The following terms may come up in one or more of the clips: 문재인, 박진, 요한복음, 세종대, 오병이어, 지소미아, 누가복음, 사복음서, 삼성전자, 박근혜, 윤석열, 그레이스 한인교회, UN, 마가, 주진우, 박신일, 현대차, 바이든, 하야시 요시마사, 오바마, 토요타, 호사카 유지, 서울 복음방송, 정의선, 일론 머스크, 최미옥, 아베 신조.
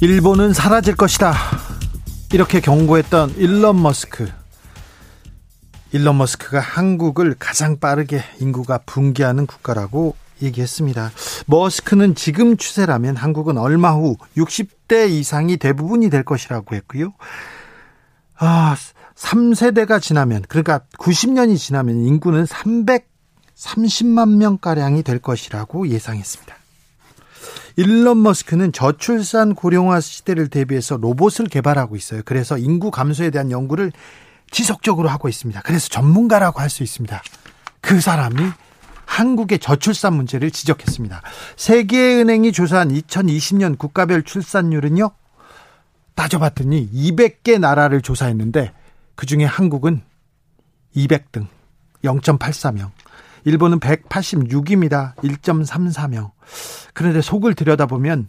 일본은 사라질 것이다, 이렇게 경고했던 일론 머스크. 일론 머스크가 한국을 가장 빠르게 인구가 붕괴하는 국가라고 얘기했습니다. 머스크는 지금 추세라면 한국은 얼마 후 60대 이상이 대부분이 될 것이라고 했고요. 3세대가 지나면, 그러니까 90년이 지나면 인구는 330만 명가량이 될 것이라고 예상했습니다. 일론 머스크는 저출산 고령화 시대를 대비해서 로봇을 개발하고 있어요. 그래서 인구 감소에 대한 연구를 지속적으로 하고 있습니다. 그래서 전문가라고 할 수 있습니다. 그 사람이 한국의 저출산 문제를 지적했습니다. 세계은행이 조사한 2020년 국가별 출산율은요, 따져봤더니 200개 나라를 조사했는데 그중에 한국은 200등, 0.84명. 일본은 186입니다. 1.34명. 그런데 속을 들여다보면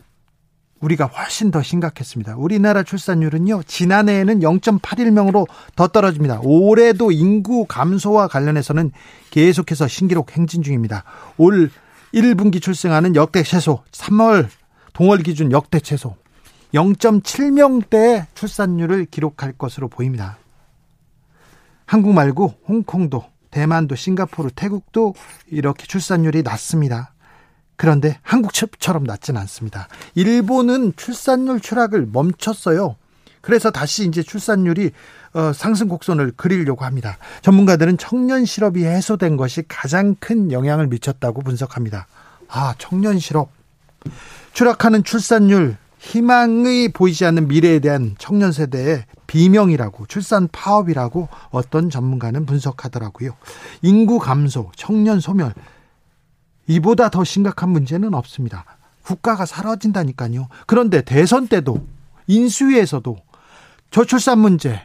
우리가 훨씬 더 심각했습니다. 우리나라 출산율은요, 지난해에는 0.81명으로 더 떨어집니다. 올해도 인구 감소와 관련해서는 계속해서 신기록 행진 중입니다. 올 1분기 출생아는 역대 최소, 3월 동월 기준 역대 최소 0.7명대의 출산율을 기록할 것으로 보입니다. 한국 말고 홍콩도, 대만도, 싱가포르, 태국도 이렇게 출산율이 낮습니다. 그런데 한국처럼 낮진 않습니다. 일본은 출산율 추락을 멈췄어요. 그래서 다시 이제 출산율이 상승 곡선을 그리려고 합니다. 전문가들은 청년 실업이 해소된 것이 가장 큰 영향을 미쳤다고 분석합니다. 청년 실업. 추락하는 출산율, 희망이 보이지 않는 미래에 대한 청년 세대의 비명이라고, 출산 파업이라고 어떤 전문가는 분석하더라고요. 인구 감소, 청년 소멸, 이보다 더 심각한 문제는 없습니다. 국가가 사라진다니까요. 그런데 대선 때도, 인수위에서도 저출산 문제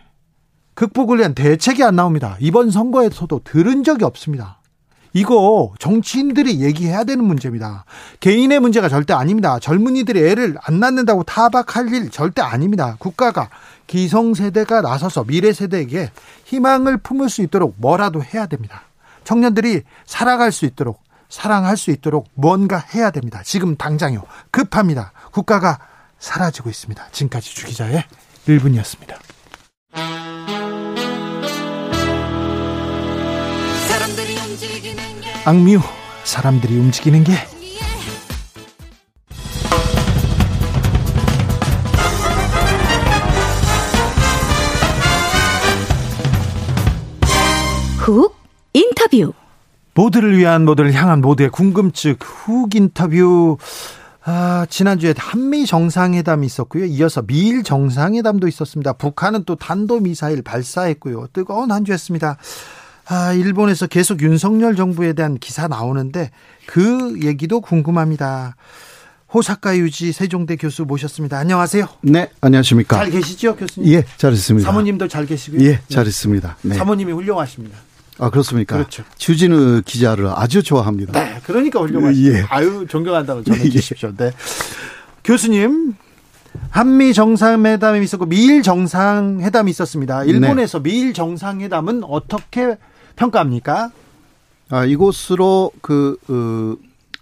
극복을 위한 대책이 안 나옵니다. 이번 선거에서도 들은 적이 없습니다. 이거 정치인들이 얘기해야 되는 문제입니다. 개인의 문제가 절대 아닙니다. 젊은이들이 애를 안 낳는다고 타박할 일 절대 아닙니다. 국가가, 기성세대가 나서서 미래 세대에게 희망을 품을 수 있도록 뭐라도 해야 됩니다. 청년들이 살아갈 수 있도록, 사랑할 수 있도록 뭔가 해야 됩니다. 지금 당장요. 급합니다. 국가가 사라지고 있습니다. 지금까지 주 기자의 1분이었습니다. 악뮤, 사람들이 움직이는 게. 훅 인터뷰. 모두를 위한, 모두를 향한, 모두의 궁금증, 훅 인터뷰. 지난주에 한미 정상회담이 있었고요. 이어서 미일 정상회담도 있었습니다. 북한은 또 탄도미사일 발사했고요. 뜨거운 한 주였습니다. 일본에서 계속 윤석열 정부에 대한 기사 나오는데 그 얘기도 궁금합니다. 호사카 유지 세종대 교수 모셨습니다. 안녕하세요. 네, 안녕하십니까. 잘 계시죠, 교수님? 예, 잘 있습니다. 사모님도 잘 계시고요. 예, 잘 있습니다. 네. 사모님이 훌륭하십니다. 아, 그렇습니까? 그렇죠. 주진우 기자를 아주 좋아합니다. 네, 그러니까 훌륭하십니다. 예. 아유, 존경한다고 전해주십시오. 네. 교수님, 한미 정상회담이 있었고 미일 정상회담이 있었습니다. 일본에서 네. 미일 정상회담은 어떻게 평가합니까? 이곳으로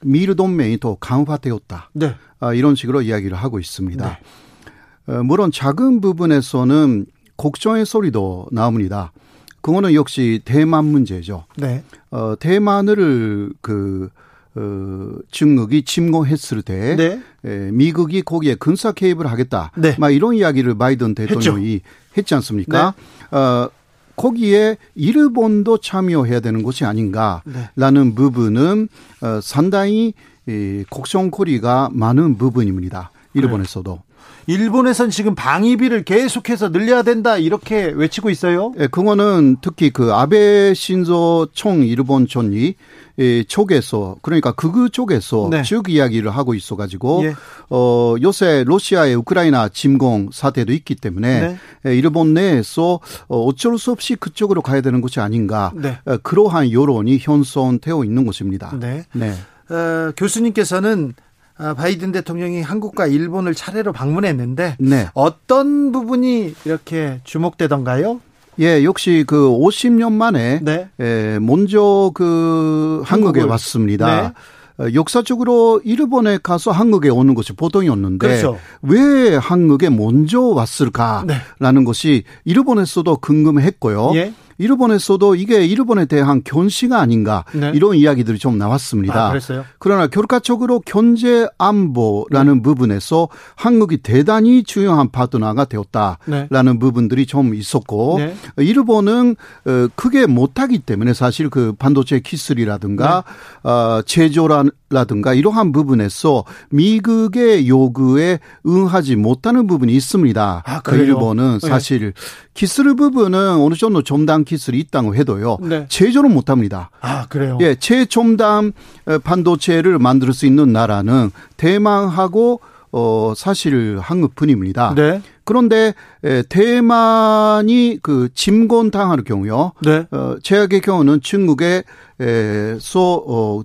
미일 동맹이 더 강화되었다. 네. 이런 식으로 이야기를 하고 있습니다. 네. 물론 작은 부분에서는 걱정의 소리도 나옵니다. 그거는 역시 대만 문제죠. 네. 대만을 중국이 침공했을 때 네. 미국이 거기에 군사 개입을 하겠다. 네. 막 이런 이야기를 바이든 대통령이 했지 않습니까? 네. 거기에 일본도 참여해야 되는 것이 아닌가라는 네. 부분은 상당히 걱정거리가 많은 부분입니다. 일본에서도. 네. 일본에서는 지금 방위비를 계속해서 늘려야 된다 이렇게 외치고 있어요. 네, 그거는 특히 아베 신조 총 일본 총리 쪽에서 그러니까 극우 쪽에서 네. 쭉 이야기를 하고 있어가지고 예. 요새 러시아의 우크라이나 침공 사태도 있기 때문에 네. 일본 내에서 어쩔 수 없이 그쪽으로 가야 되는 것이 아닌가 네. 그러한 여론이 현선되어 있는 것입니다. 네. 네. 교수님께서는 바이든 대통령이 한국과 일본을 차례로 방문했는데 네. 어떤 부분이 이렇게 주목되던가요? 예, 역시 그 50년 만에 네. 먼저 그 한국에 왔습니다. 네. 역사적으로 일본에 가서 한국에 오는 것이 보통이었는데 그렇죠. 왜 한국에 먼저 왔을까라는 네. 것이 일본에서도 궁금했고요. 예. 일본에서도 이게 일본에 대한 견시가 아닌가 네. 이런 이야기들이 좀 나왔습니다. 아, 그랬어요? 그러나 결과적으로 경제 안보라는 부분에서 한국이 대단히 중요한 파트너가 되었다라는 네. 부분들이 좀 있었고 네. 일본은 크게 못하기 때문에 사실 그 반도체 기술이라든가 네. 제조라든가 이러한 부분에서 미국의 요구에 응하지 못하는 부분이 있습니다. 아, 그래요? 일본은 사실 네. 기술 부분은 어느 정도 첨단 기술이 있다고 해도요. 네. 제조는 못합니다. 아 그래요? 예, 최첨단 반도체를 만들 수 있는 나라는 대만하고 사실 한국뿐입니다. 네. 그런데 대만이 그 침공당할 경우요. 네. 최악의 경우는 중국에서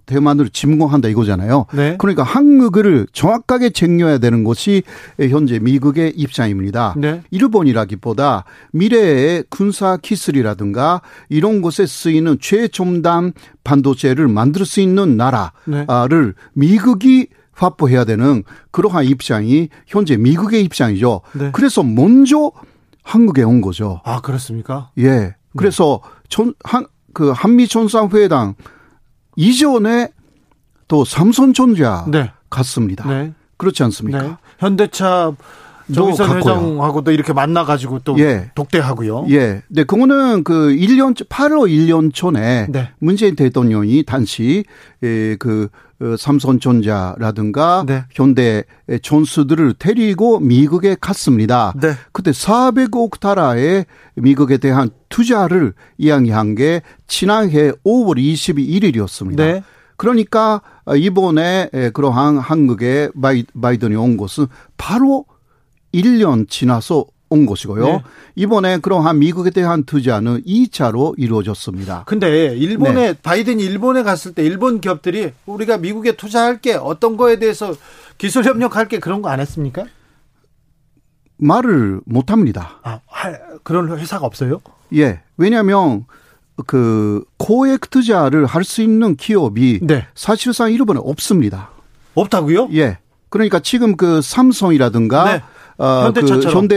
대만을 침공한다 이거잖아요. 네. 그러니까 한국을 정확하게 챙겨야 되는 것이 현재 미국의 입장입니다. 네. 일본이라기보다 미래의 군사 기술이라든가 이런 곳에 쓰이는 최첨단 반도체를 만들 수 있는 나라를 네. 미국이 확보해야 되는 그러한 입장이 현재 미국의 입장이죠. 네. 그래서 먼저 한국에 온 거죠. 아, 그렇습니까? 예. 그래서 한미 정상회담 이전에 또 삼성전자 네. 갔습니다. 네. 그렇지 않습니까? 네. 현대차 정의선 회장하고도 이렇게 만나가지고 또 예. 독대하고요. 예. 네, 그거는 그 8월 1년 전에 네. 문재인 대통령이 당시 그 삼성전자라든가 네. 현대 전수들을 데리고 미국에 갔습니다. 네. 그때 400억 달러의 미국에 대한 투자를 이야기한 게 지난해 5월 21일이었습니다. 네. 그러니까 이번에 그러한 한국에 바이든이 온 것은 바로 1년 지나서 온 것이고요. 네. 이번에 그러한 미국에 대한 투자는 2차로 이루어졌습니다. 근데 일본에 네. 바이든이 일본에 갔을 때 일본 기업들이 우리가 미국에 투자할게 어떤 거에 대해서 기술 협력할게 그런 거 안 했습니까? 말을 못 합니다. 아, 그런 회사가 없어요? 예. 왜냐하면 그 고액 투자를 할 수 있는 기업이 네. 사실상 일본에 없습니다. 없다고요? 예. 그러니까 지금 그 삼성이라든가 네. 현대차처럼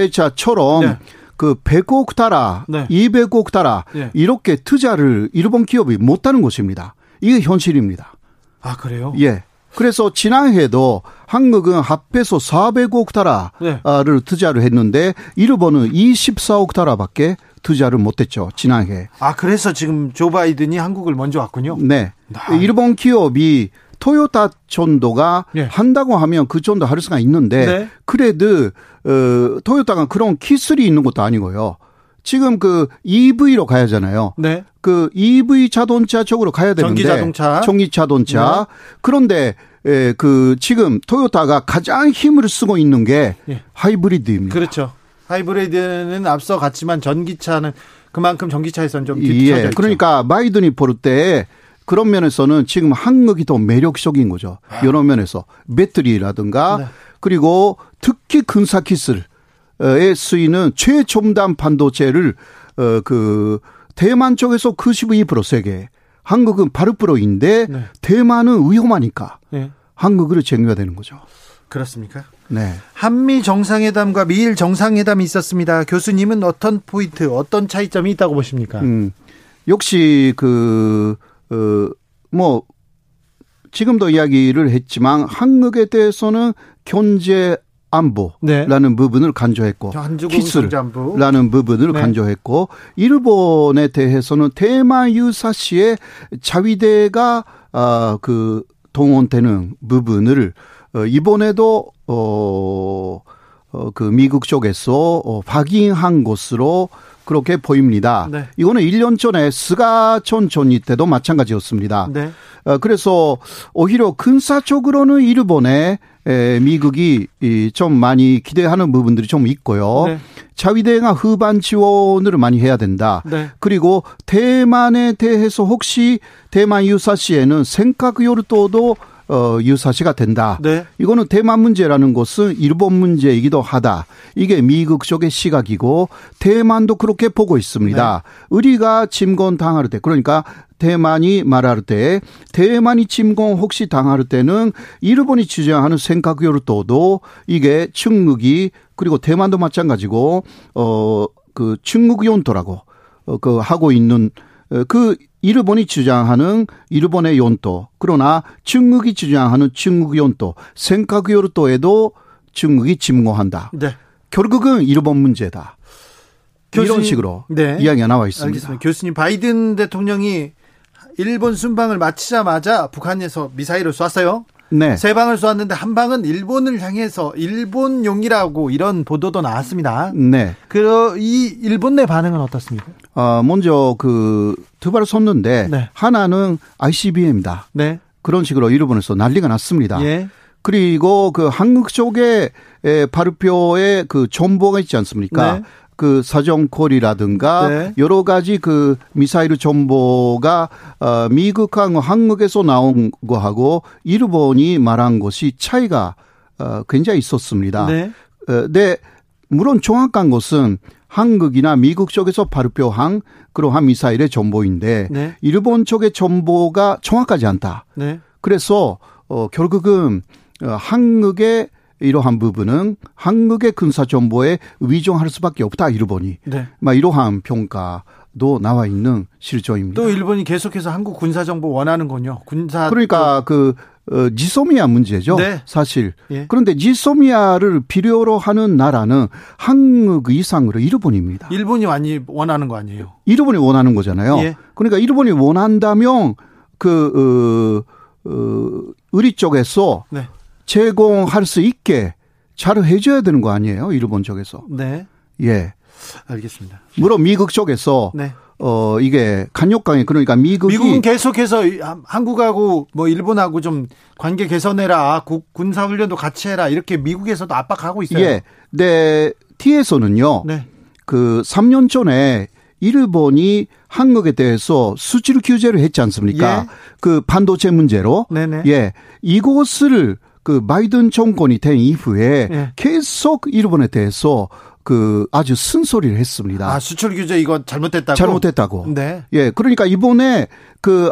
네. 그 100억 달러, 네. 200억 달러 네. 이렇게 투자를 일본 기업이 못하는 것입니다. 이게 현실입니다. 아 그래요? 예. 그래서 지난해도 한국은 합해서 400억 달러를 네. 투자를 했는데 일본은 24억 달러밖에 투자를 못했죠. 지난해. 아 그래서 지금 조 바이든이 한국을 먼저 왔군요. 네. 아. 일본 기업이 토요타 전도가 예. 한다고 하면 그 전도 할 수가 있는데 네. 그래도 토요타가 그런 기술이 있는 것도 아니고요. 지금 그 EV로 가야잖아요. 네. 그 EV 자동차 쪽으로 가야 되는데 전기 자동차. 네. 그런데 그 지금 토요타가 가장 힘을 쓰고 있는 게 예. 하이브리드입니다. 그렇죠. 하이브리드는 앞서 갔지만 전기차는 그만큼 전기차에서는 좀 뒤쳐져 있죠. 그러니까 바이든이 볼 때 그런 면에서는 지금 한국이 더 매력적인 거죠. 여러 면에서. 배터리라든가 네. 그리고 특히 군사기술에 쓰이는 최첨단 반도체를 그 대만 쪽에서 92% 세계. 한국은 8%인데 네. 대만은 위험하니까 네. 한국으로 쟁여야 되는 거죠. 그렇습니까? 네. 한미 정상회담과 미일 정상회담이 있었습니다. 교수님은 어떤 포인트, 어떤 차이점이 있다고 보십니까? 역시 뭐 지금도 이야기를 했지만 한국에 대해서는 경제 안보라는 네. 부분을 강조했고 기술라는 부분을 네. 강조했고 일본에 대해서는 대만 유사시에 자위대가 그 동원되는 부분을 이번에도 그 미국 쪽에서 확인한 것으로 그렇게 보입니다. 네. 이거는 1년 전에 스가촌 총리 때도 마찬가지였습니다. 네. 그래서 오히려 군사적으로는 일본에 미국이 좀 많이 기대하는 부분들이 좀 있고요. 네. 자위대가 후반 지원을 많이 해야 된다. 네. 그리고 대만에 대해서 혹시 대만 유사시에는 생각요도도 유사시가 된다. 네. 이거는 대만 문제라는 것은 일본 문제이기도 하다. 이게 미국 쪽의 시각이고 대만도 그렇게 보고 있습니다. 네. 우리가 침공당할 때, 그러니까 대만이 말할 때, 대만이 침공 혹시 당할 때는 일본이 주장하는 생각요도도 이게 중국이, 그리고 대만도 마찬가지고 그 중국 용토라고 그 하고 있는 그 일본이 주장하는 일본의 연토, 그러나 중국이 주장하는 중국 연토, 생각요도에도 중국이 침공한다. 네. 결국은 일본 문제다. 교수님, 이런 식으로 네. 이야기가 나와 있습니다. 알겠습니다. 교수님, 바이든 대통령이 일본 순방을 마치자마자 북한에서 미사일을 쐈어요. 네. 세 방을 쏘았는데 한 방은 일본을 향해서 일본용이라고 이런 보도도 나왔습니다. 네. 이 일본 내 반응은 어떻습니까? 먼저 두 발을 쐈는데 네. 하나는 ICBM이다. 네. 그런 식으로 일본에서 난리가 났습니다. 예. 그리고 한국 쪽에 발표에 정보가 있지 않습니까? 네. 사정콜이라든가 네. 여러 가지 미사일 정보가 미국하고 한국에서 나온 거하고 일본이 말한 것이 차이가 굉장히 있었습니다. 네. 네, 물론 정확한 것은 한국이나 미국 쪽에서 발표한 그러한 미사일의 정보인데 네. 일본 쪽의 정보가 정확하지 않다. 네. 그래서 결국은 한국의 이러한 부분은 한국의 군사 정보에 위조할 수밖에 없다, 일본이. 네. 이러한 평가도 나와 있는 실정입니다. 또 일본이 계속해서 한국 군사 정보 원하는군요. 그러니까 지소미아 문제죠. 네. 사실. 예. 그런데 지소미아를 필요로 하는 나라는 한국 이상으로 일본입니다. 일본이 많이 원하는 거 아니에요? 일본이 원하는 거잖아요. 예. 그러니까 일본이 원한다면 우리 쪽에서. 네. 제공할 수 있게 잘 해줘야 되는 거 아니에요, 일본 쪽에서. 네. 예. 알겠습니다. 물론 미국 쪽에서 네. 이게 간격강이, 그러니까 미국은 계속해서 한국하고 일본하고 좀 관계 개선해라, 군사 훈련도 같이 해라, 이렇게 미국에서도 압박하고 있어요. 예. 네. T에서는요. 네. 3년 전에 일본이 한국에 대해서 수출 규제를 했지 않습니까? 예. 반도체 문제로. 네네. 예. 이것을 바이든 정권이 된 이후에 네. 계속 일본에 대해서 아주 쓴소리를 했습니다. 수출 규제 이거 잘못됐다고? 잘못됐다고. 네. 예. 그러니까 이번에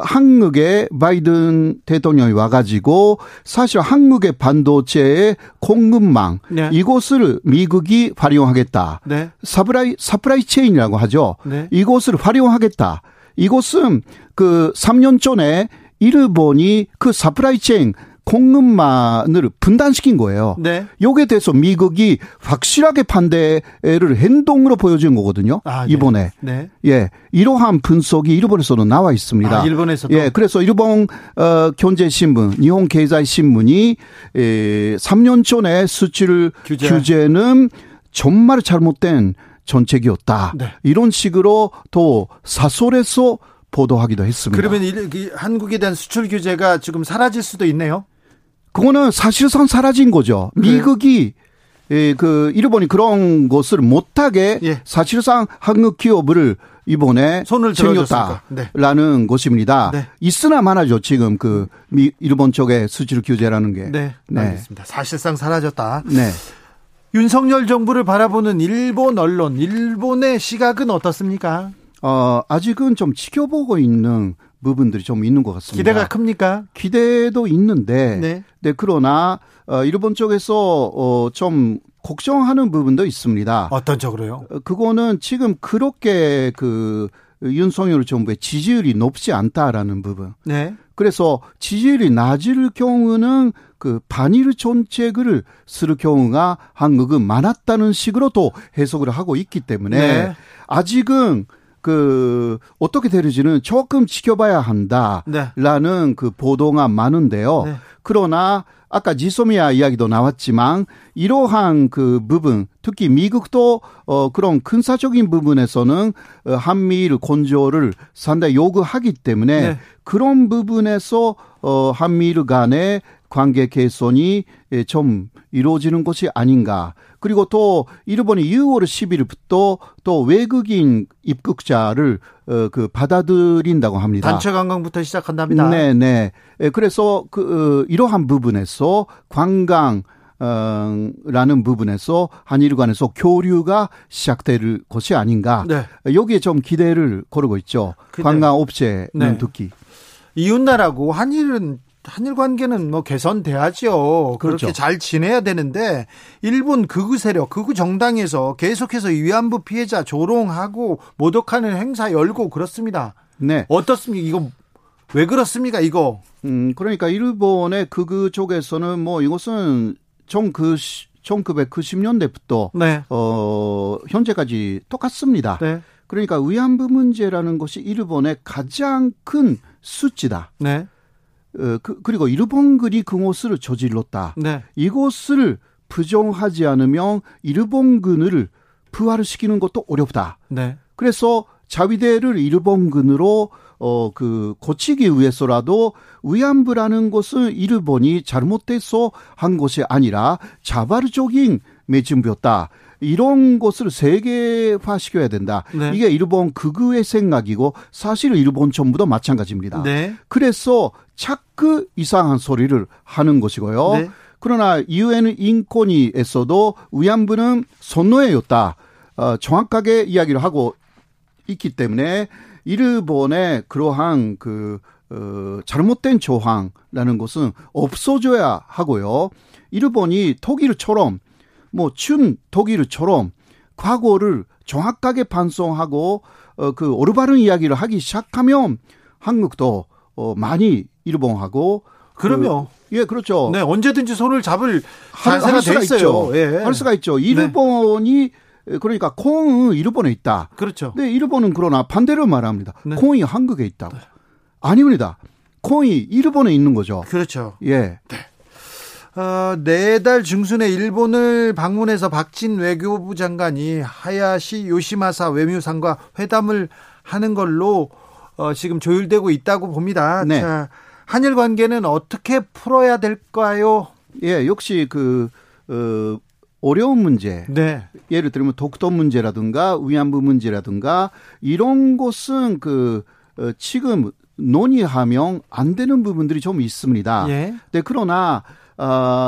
한국에 바이든 대통령이 와가지고 사실 한국의 반도체의 공급망 네. 이것을 미국이 활용하겠다. 네. 서플라이 체인이라고 하죠. 네. 이것을 활용하겠다. 이것은 3년 전에 일본이 서플라이 체인 공급망을 분단시킨 거예요. 네. 여기에 대해서 미국이 확실하게 반대를 행동으로 보여준 거거든요. 이번에. 네. 네. 예. 이러한 분석이 일본에서도 나와 있습니다. 일본에서도. 예. 그래서 일본 경제신문, 일본経済신문이 3년 전에 수출 규제는 정말 잘못된 정책이었다. 네. 이런 식으로 또 사설에서 보도하기도 했습니다. 그러면 한국에 대한 수출 규제가 지금 사라질 수도 있네요? 그거는 사실상 사라진 거죠. 그래요? 미국이 일본이 그런 것을 못하게 예. 사실상 한국 기업을 이번에 손을 챙겼다라는 네. 것입니다. 네. 있으나 마나죠, 지금 일본 쪽의 수출 규제라는 게. 네, 네. 알겠습니다. 사실상 사라졌다. 네. 윤석열 정부를 바라보는 일본 언론, 일본의 시각은 어떻습니까? 아직은 좀 지켜보고 있는 부분들이 좀 있는 것 같습니다. 기대가 큽니까? 기대도 있는데, 네. 네, 그러나, 일본 쪽에서, 좀 걱정하는 부분도 있습니다. 어떤 쪽으로요? 그거는 지금 그렇게 윤석열 정부의 지지율이 높지 않다라는 부분. 네. 그래서 지지율이 낮을 경우는 반일 정책을 쓸 경우가 한국은 많았다는 식으로 또 해석을 하고 있기 때문에, 네. 아직은 어떻게 되는지는 조금 지켜봐야 한다라는 네. 보도가 많은데요. 네. 그러나 아까 지소미아 이야기도 나왔지만 이러한 그 부분, 특히 미국도 그런 군사적인 부분에서는 한미일 공조를 상당히 요구하기 때문에 네. 그런 부분에서 한미일 간의 관계 개선이 좀 이루어지는 것이 아닌가. 그리고 또 일본이 6월 10일부터 또 외국인 입국자를 그 받아들인다고 합니다. 단체 관광부터 시작한답니다. 네네. 그래서 그 이러한 부분에서 관광라는 부분에서 한일 간에서 교류가 시작될 것이 아닌가. 네. 여기에 좀 기대를 걸고 있죠. 관광업체는 네. 특히. 이웃나라고 한일 관계는 뭐 개선돼야죠. 그렇게 그렇죠. 잘 지내야 되는데 일본 극우 세력, 극우 정당에서 계속해서 위안부 피해자 조롱하고 모독하는 행사 열고 그렇습니다. 네. 어떻습니까? 이거 왜 그렇습니까? 이거. 그러니까 일본의 극우 쪽에서는 뭐 이것은 1990년대부터 네. 현재까지 똑같습니다. 네. 그러니까 위안부 문제라는 것이 일본의 가장 큰 수치다. 네. 그리고 일본군이 그것을 저질렀다. 네. 이것을 부정하지 않으면 일본군을 부활시키는 것도 어렵다. 네. 그래서 자위대를 일본군으로 고치기 위해서라도 위안부라는 것은 일본이 잘못해서 한 것이 아니라 자발적인 매진부였다. 이런 것을 세계화시켜야 된다. 네. 이게 일본 극우의 생각이고 사실 일본 정부도 마찬가지입니다. 네. 그래서 자꾸 이상한 소리를 하는 것이고요. 네. 그러나 UN 인권위에서도 위안부는 선노예였다. 정확하게 이야기를 하고 있기 때문에 일본의 그러한 잘못된 조항이라는 것은 없어져야 하고요. 일본이 독일처럼 독일처럼 과거를 정확하게 반성하고 그 올바른 이야기를 하기 시작하면 한국도 많이 일본하고 그러면 예 그렇죠. 네 언제든지 손을 잡을 자세가 돼 있어요. 예. 할 수가 있죠. 일본이 네. 그러니까 공은 일본에 있다. 그렇죠. 근데 일본은 그러나 반대로 말합니다. 네. 공이 한국에 있다. 네. 아닙니다. 공이 일본에 있는 거죠. 그렇죠. 예. 네. 내달 중순에 일본을 방문해서 박진 외교부 장관이 하야시 요시마사 외무상과 회담을 하는 걸로 지금 조율되고 있다고 봅니다. 네. 자, 한일 관계는 어떻게 풀어야 될까요? 예, 역시 어려운 문제. 네. 예를 들면 독도 문제라든가 위안부 문제라든가 이런 것은 지금 논의하면 안 되는 부분들이 좀 있습니다. 예. 네, 그러나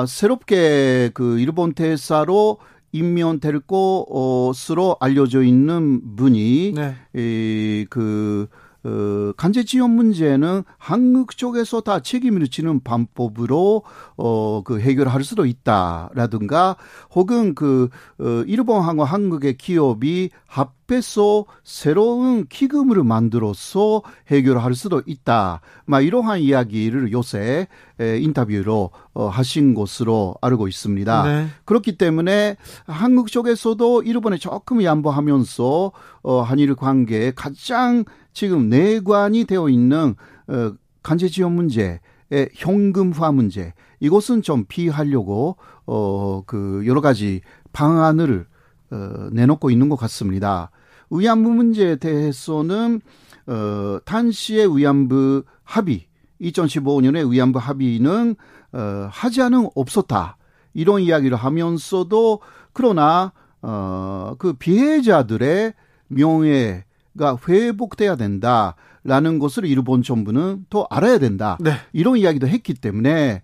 새롭게 일본 대사로 임명될 것으로 알려져 있는 분이 네. 간제지원 문제는 한국 쪽에서 다 책임을 지는 방법으로 해결할 수도 있다라든가 혹은 일본하고 한국의 기업이 합해서 새로운 기금을 만들어서 해결할 수도 있다. 이러한 이야기를 요새 인터뷰로 하신 것으로 알고 있습니다. 네. 그렇기 때문에 한국 쪽에서도 일본에 조금 양보하면서 한일 관계에 가장 지금 내관이 되어 있는 간제지원 문제의 현금화 문제 이것은 좀 피하려고 여러 가지 방안을 내놓고 있는 것 같습니다. 위안부 문제에 대해서는 당시의 위안부 합의 2015년의 위안부 합의는 하지 않은 없었다 이런 이야기를 하면서도 그러나 그 피해자들의 명예 가 회복돼야 된다라는 것을 일본 정부는 또 알아야 된다. 네. 이런 이야기도 했기 때문에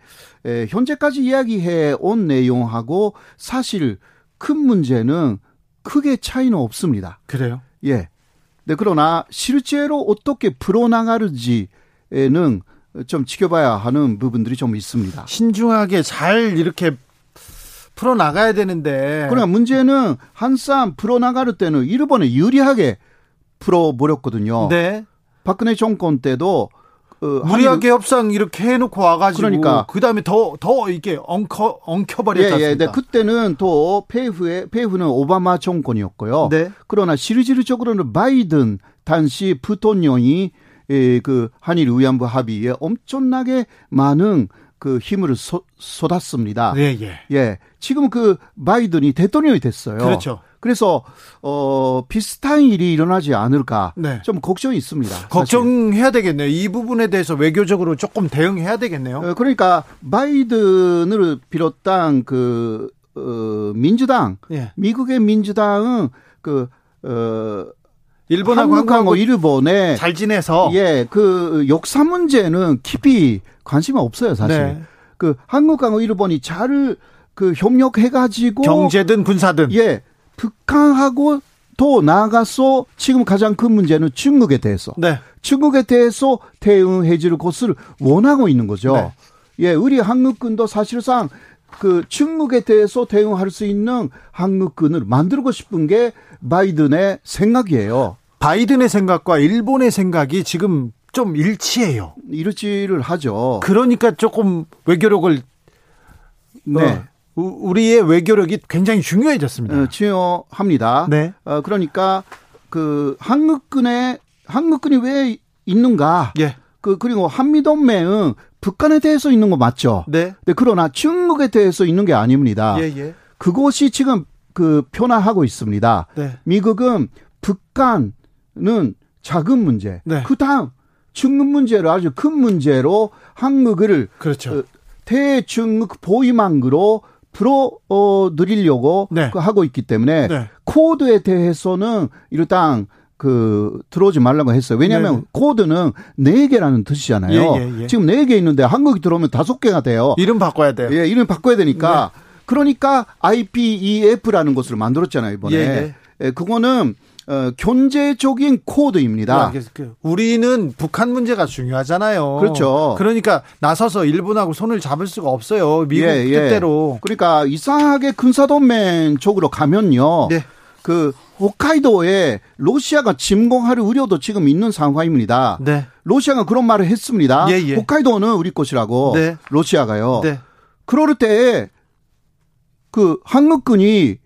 현재까지 이야기해 온 내용하고 사실 큰 문제는 크게 차이는 없습니다. 그래요? 예. 네, 그러나 실제로 어떻게 풀어나갈지에는 좀 지켜봐야 하는 부분들이 좀 있습니다. 신중하게 잘 이렇게 풀어나가야 되는데. 그러나 문제는 한쌈 풀어나갈 때는 일본에 유리하게 풀어버렸거든요. 네. 박근혜 정권 때도 무리하게 협상 이렇게 해놓고 와가지고 그러니까 그다음에 더 이렇게 엉켜버렸지 않습니까? 네. 그때는 또 페이후는 오바마 정권이었고요. 네. 그러나 실질적으로는 바이든 당시 부통령이 한일 위안부 합의에 엄청나게 많은 그 힘을 쏟았습니다. 네, 예. 예. 지금 그 바이든이 대통령이 됐어요. 그렇죠. 그래서 비슷한 일이 일어나지 않을까 네. 좀 걱정이 있습니다. 사실. 걱정해야 되겠네요. 이 부분에 대해서 외교적으로 조금 대응해야 되겠네요. 그러니까 바이든을 비롯한 그 민주당, 예. 미국의 민주당은 그 일본하고 한국하고 일본에 잘 지내서 예, 그 역사 문제는 깊이 관심이 없어요, 사실. 네. 그 한국하고 일본이 잘 그 협력해 가지고 경제든 군사든 예. 북한하고 또 나아가서 지금 가장 큰 문제는 중국에 대해서. 네. 중국에 대해서 대응해 줄 것을 원하고 있는 거죠. 네. 예, 우리 한국군도 사실상 그 중국에 대해서 대응할 수 있는 한국군을 만들고 싶은 게 바이든의 생각이에요. 바이든의 생각과 일본의 생각이 지금 좀 일치해요. 일치를 하죠. 그러니까 조금 외교력을 네. 우리의 외교력이 굉장히 중요해졌습니다. 중요합니다. 네. 그러니까 그 한국군이 왜 있는가? 예. 그리고 한미동맹은 북한에 대해서 있는 거 맞죠? 네. 네. 그러나 중국에 대해서 있는 게 아닙니다. 예, 예. 그것이 지금 그 변화하고 있습니다. 네. 미국은 북한은 작은 문제. 네. 그다음 중국 문제를 아주 큰 문제로 한국을 그렇죠. 대중국 보위망으로 늘리려고 네. 하고 있기 때문에 네. 코드에 대해서는 일단 그 들어오지 말라고 했어요. 왜냐하면 네. 코드는 4개라는 뜻이잖아요. 예, 예, 예. 지금 4개 있는데 한국이 들어오면 5개가 돼요. 이름 바꿔야 돼요. 예, 이름 바꿔야 되니까. 네. 그러니까 IPEF라는 것을 만들었잖아요, 이번에. 예, 예. 예, 그거는 경제적인 코드입니다. 우리는 북한 문제가 중요하잖아요. 그렇죠. 그러니까 나서서 일본하고 손을 잡을 수가 없어요. 미국 예, 예. 뜻대로. 그러니까 이상하게 군사동맹 쪽으로 가면요. 네. 그 홋카이도에 러시아가 침공할 우려도 지금 있는 상황입니다. 네. 러시아가 그런 말을 했습니다. 예, 예. 홋카이도는 우리 것이라고. 네. 러시아가요. 네. 그럴 때 그 한국군이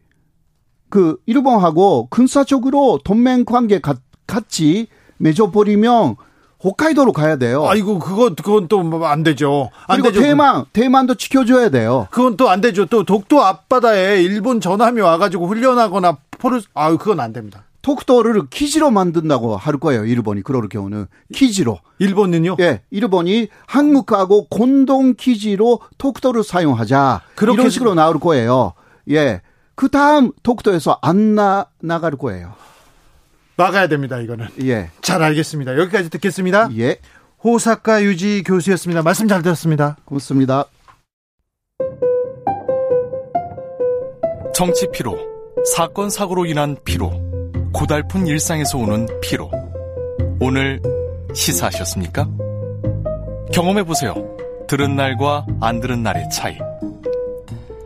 그 일본하고 군사적으로 동맹 관계 같이 맺어버리면 홋카이도로 가야 돼요. 아이고 그건 또 안 되죠. 안 그리고 되죠. 대만도 지켜줘야 돼요. 그건 또 안 되죠. 또 독도 앞바다에 일본 전함이 와가지고 훈련하거나 그건 안 됩니다. 독도를 기지로 만든다고 할 거예요. 일본이 그럴 경우는 기지로. 일본은요? 예, 일본이 한국하고 공동 기지로 독도를 사용하자. 이런 식으로 나올 거예요. 예. 그 다음 독도에서 안 나갈 거예요. 막아야 됩니다, 이거는. 예. 잘 알겠습니다. 여기까지 듣겠습니다. 예. 호사카 유지 교수였습니다. 말씀 잘 들었습니다. 고맙습니다. 정치 피로, 사건 사고로 인한 피로, 고달픈 일상에서 오는 피로. 오늘 시사하셨습니까? 경험해보세요. 들은 날과 안 들은 날의 차이.